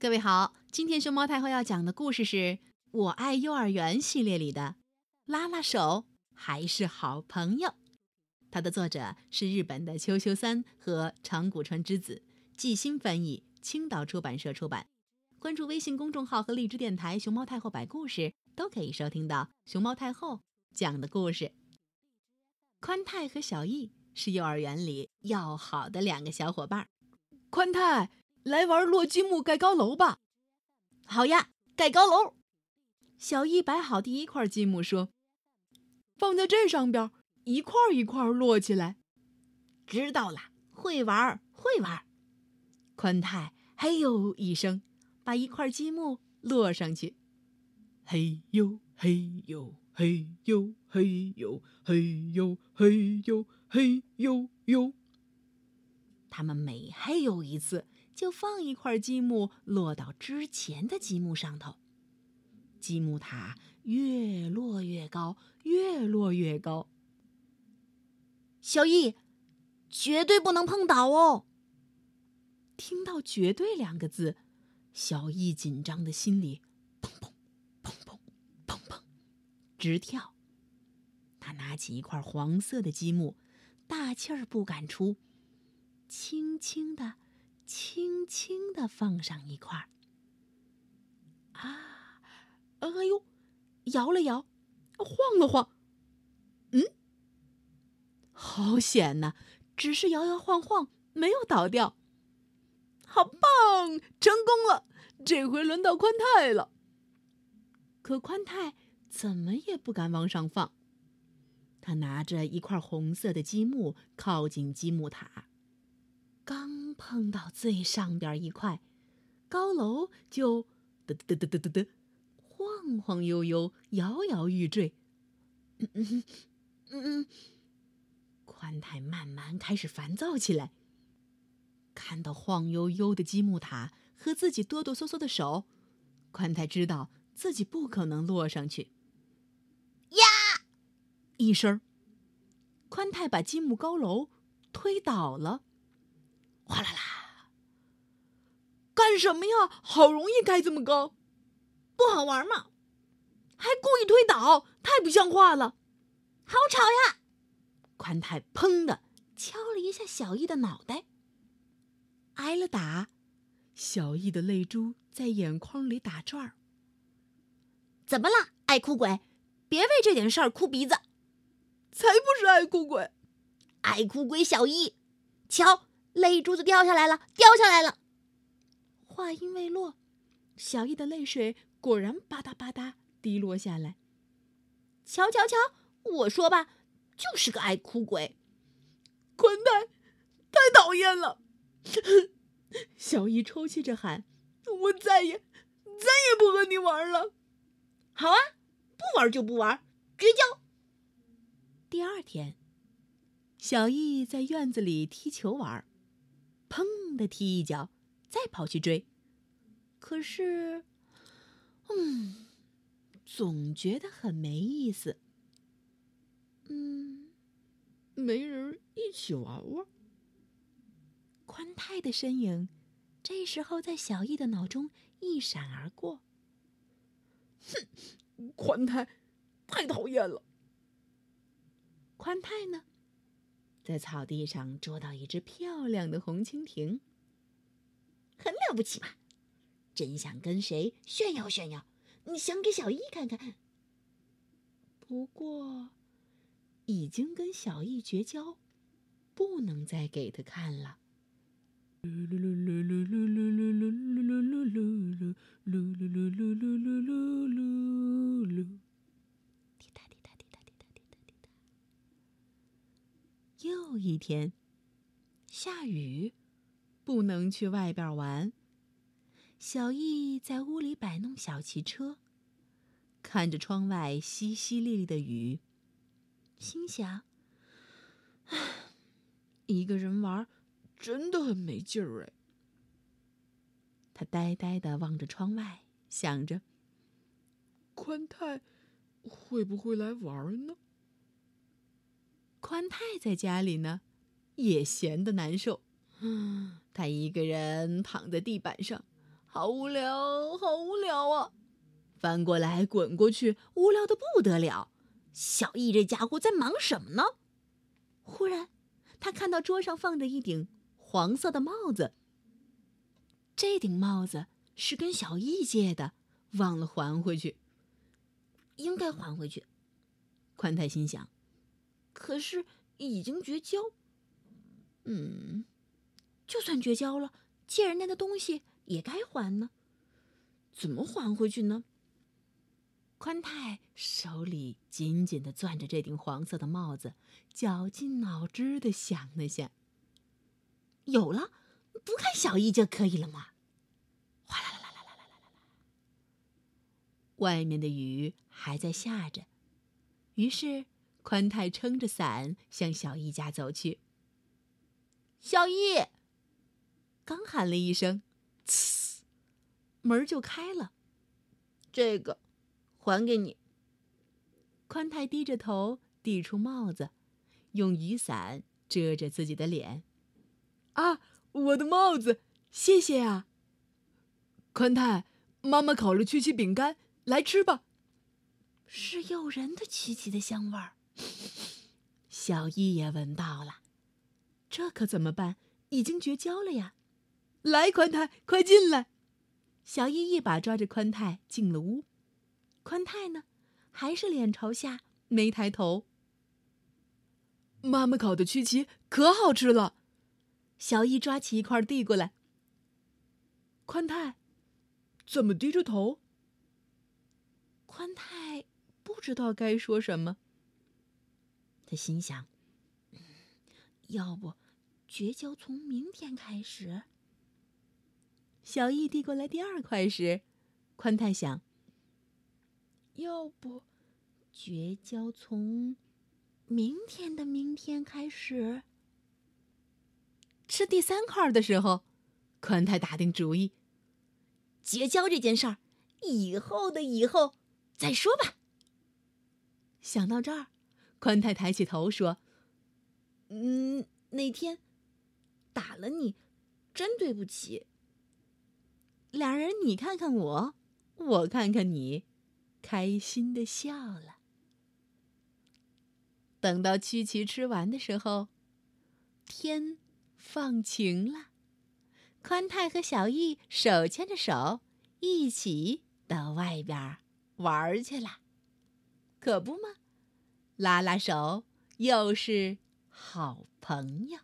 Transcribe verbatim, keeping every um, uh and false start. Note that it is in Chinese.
各位好，今天熊猫太后要讲的故事是《我爱幼儿园》系列里的《拉拉手还是好朋友》，它的作者是日本的秋修三和长谷川之子，纪新翻译，青岛出版社出版。关注微信公众号和荔枝电台熊猫太后摆故事，都可以收听到熊猫太后讲的故事。宽太和小易是幼儿园里要好的两个小伙伴。宽太，来玩落积木盖高楼吧。好呀，盖高楼。小易摆好第一块积木说，放在这上边，一块一块落起来。知道了，会玩会玩。宽太嘿呦一声，把一块积木落上去。嘿呦嘿呦嘿呦嘿呦嘿呦嘿呦嘿呦呦。他们每嘿呦一次，就放一块积木落到之前的积木上头。积木塔越落越高，越落越高。小易，绝对不能碰倒哦。听到绝对两个字，小易紧张的心里砰砰砰砰砰砰直跳。他拿起一块黄色的积木，大气儿不敢出，轻轻的轻轻地放上一块儿，啊，哎呦，摇了摇，晃了晃，嗯，好险呐！只是摇摇晃晃，没有倒掉。好棒，成功了！这回轮到宽太了。可宽太怎么也不敢往上放，他拿着一块红色的积木靠近积木塔。刚碰到最上边一块，高楼就得得得得得得晃晃悠悠，摇摇欲坠。嗯嗯嗯，宽太慢慢开始烦躁起来。看到晃悠悠的积木塔和自己哆哆嗦嗦的手，宽太知道自己不可能落上去。呀！一声，宽太把积木高楼推倒了。哗啦啦！干什么呀？好容易盖这么高，不好玩吗？还故意推倒，太不像话了！好吵呀！宽太砰的敲了一下小易的脑袋，挨了打，小易的泪珠在眼眶里打转儿。怎么了，爱哭鬼？别为这点事儿哭鼻子！才不是爱哭鬼！爱哭鬼小易，瞧！泪珠子掉下来了，掉下来了。话音未落，小易的泪水果然吧嗒吧嗒滴落下来。瞧瞧瞧，我说吧，就是个爱哭鬼。宽太，太讨厌了！小易抽泣着喊：“我再也，再也不和你玩了。”好啊，不玩就不玩，绝交。第二天，小易在院子里踢球玩。砰的踢一脚，再跑去追。可是，嗯，总觉得很没意思。嗯，没人一起玩玩。宽太的身影，这时候在小易的脑中一闪而过。哼，宽太，太讨厌了。宽太呢？在草地上捉到一只漂亮的红蜻蜓，很了不起嘛！真想跟谁炫耀炫耀，你想给小易看看。不过，已经跟小易绝交，不能再给他看了。又一天，下雨，不能去外边玩。小易在屋里摆弄小汽车，看着窗外淅淅沥沥的雨，心想：唉，一个人玩真的很没劲儿哎。他呆呆地望着窗外，想着：宽太会不会来玩呢？宽太在家里呢，也闲得难受。他一个人躺在地板上，好无聊，好无聊啊！翻过来滚过去，无聊的不得了。小易这家伙在忙什么呢？忽然，他看到桌上放着一顶黄色的帽子。这顶帽子是跟小易借的，忘了还回去。应该还回去，宽太心想。可是已经绝交。嗯，就算绝交了，借人家的东西也该还呢。怎么还回去呢？宽太手里紧紧地攥着这顶黄色的帽子，绞尽脑汁地想了想。有了，不看小易就可以了嘛。哗啦啦啦啦啦啦啦啦！外面的雨还在下着，于是宽太撑着伞向小易家走去。小易刚喊了一声，呲，门就开了。这个还给你。宽太低着头递出帽子，用雨伞遮着自己的脸。啊，我的帽子，谢谢啊。宽太，妈妈烤了曲奇饼干，来吃吧。是诱人的曲奇的香味儿，小易也闻到了。这可怎么办？已经绝交了呀！来，宽太，快进来！小易一把抓着宽太进了屋。宽太呢，还是脸朝下，没抬头。妈妈烤的曲奇可好吃了！小易抓起一块递过来。宽太，怎么低着头？宽太不知道该说什么。他心想，要不绝交从明天开始。小易递过来第二块时，宽太想，要不绝交从明天的明天开始。吃第三块的时候，宽太打定主意，绝交这件事儿，以后的以后再说吧。想到这儿，宽太抬起头说，嗯，那天打了你，真对不起。俩人你看看我，我看看你，开心地笑了。等到曲奇吃完的时候，天放晴了。宽太和小易手牵着手，一起到外边玩去了。可不吗？拉拉手，又是好朋友。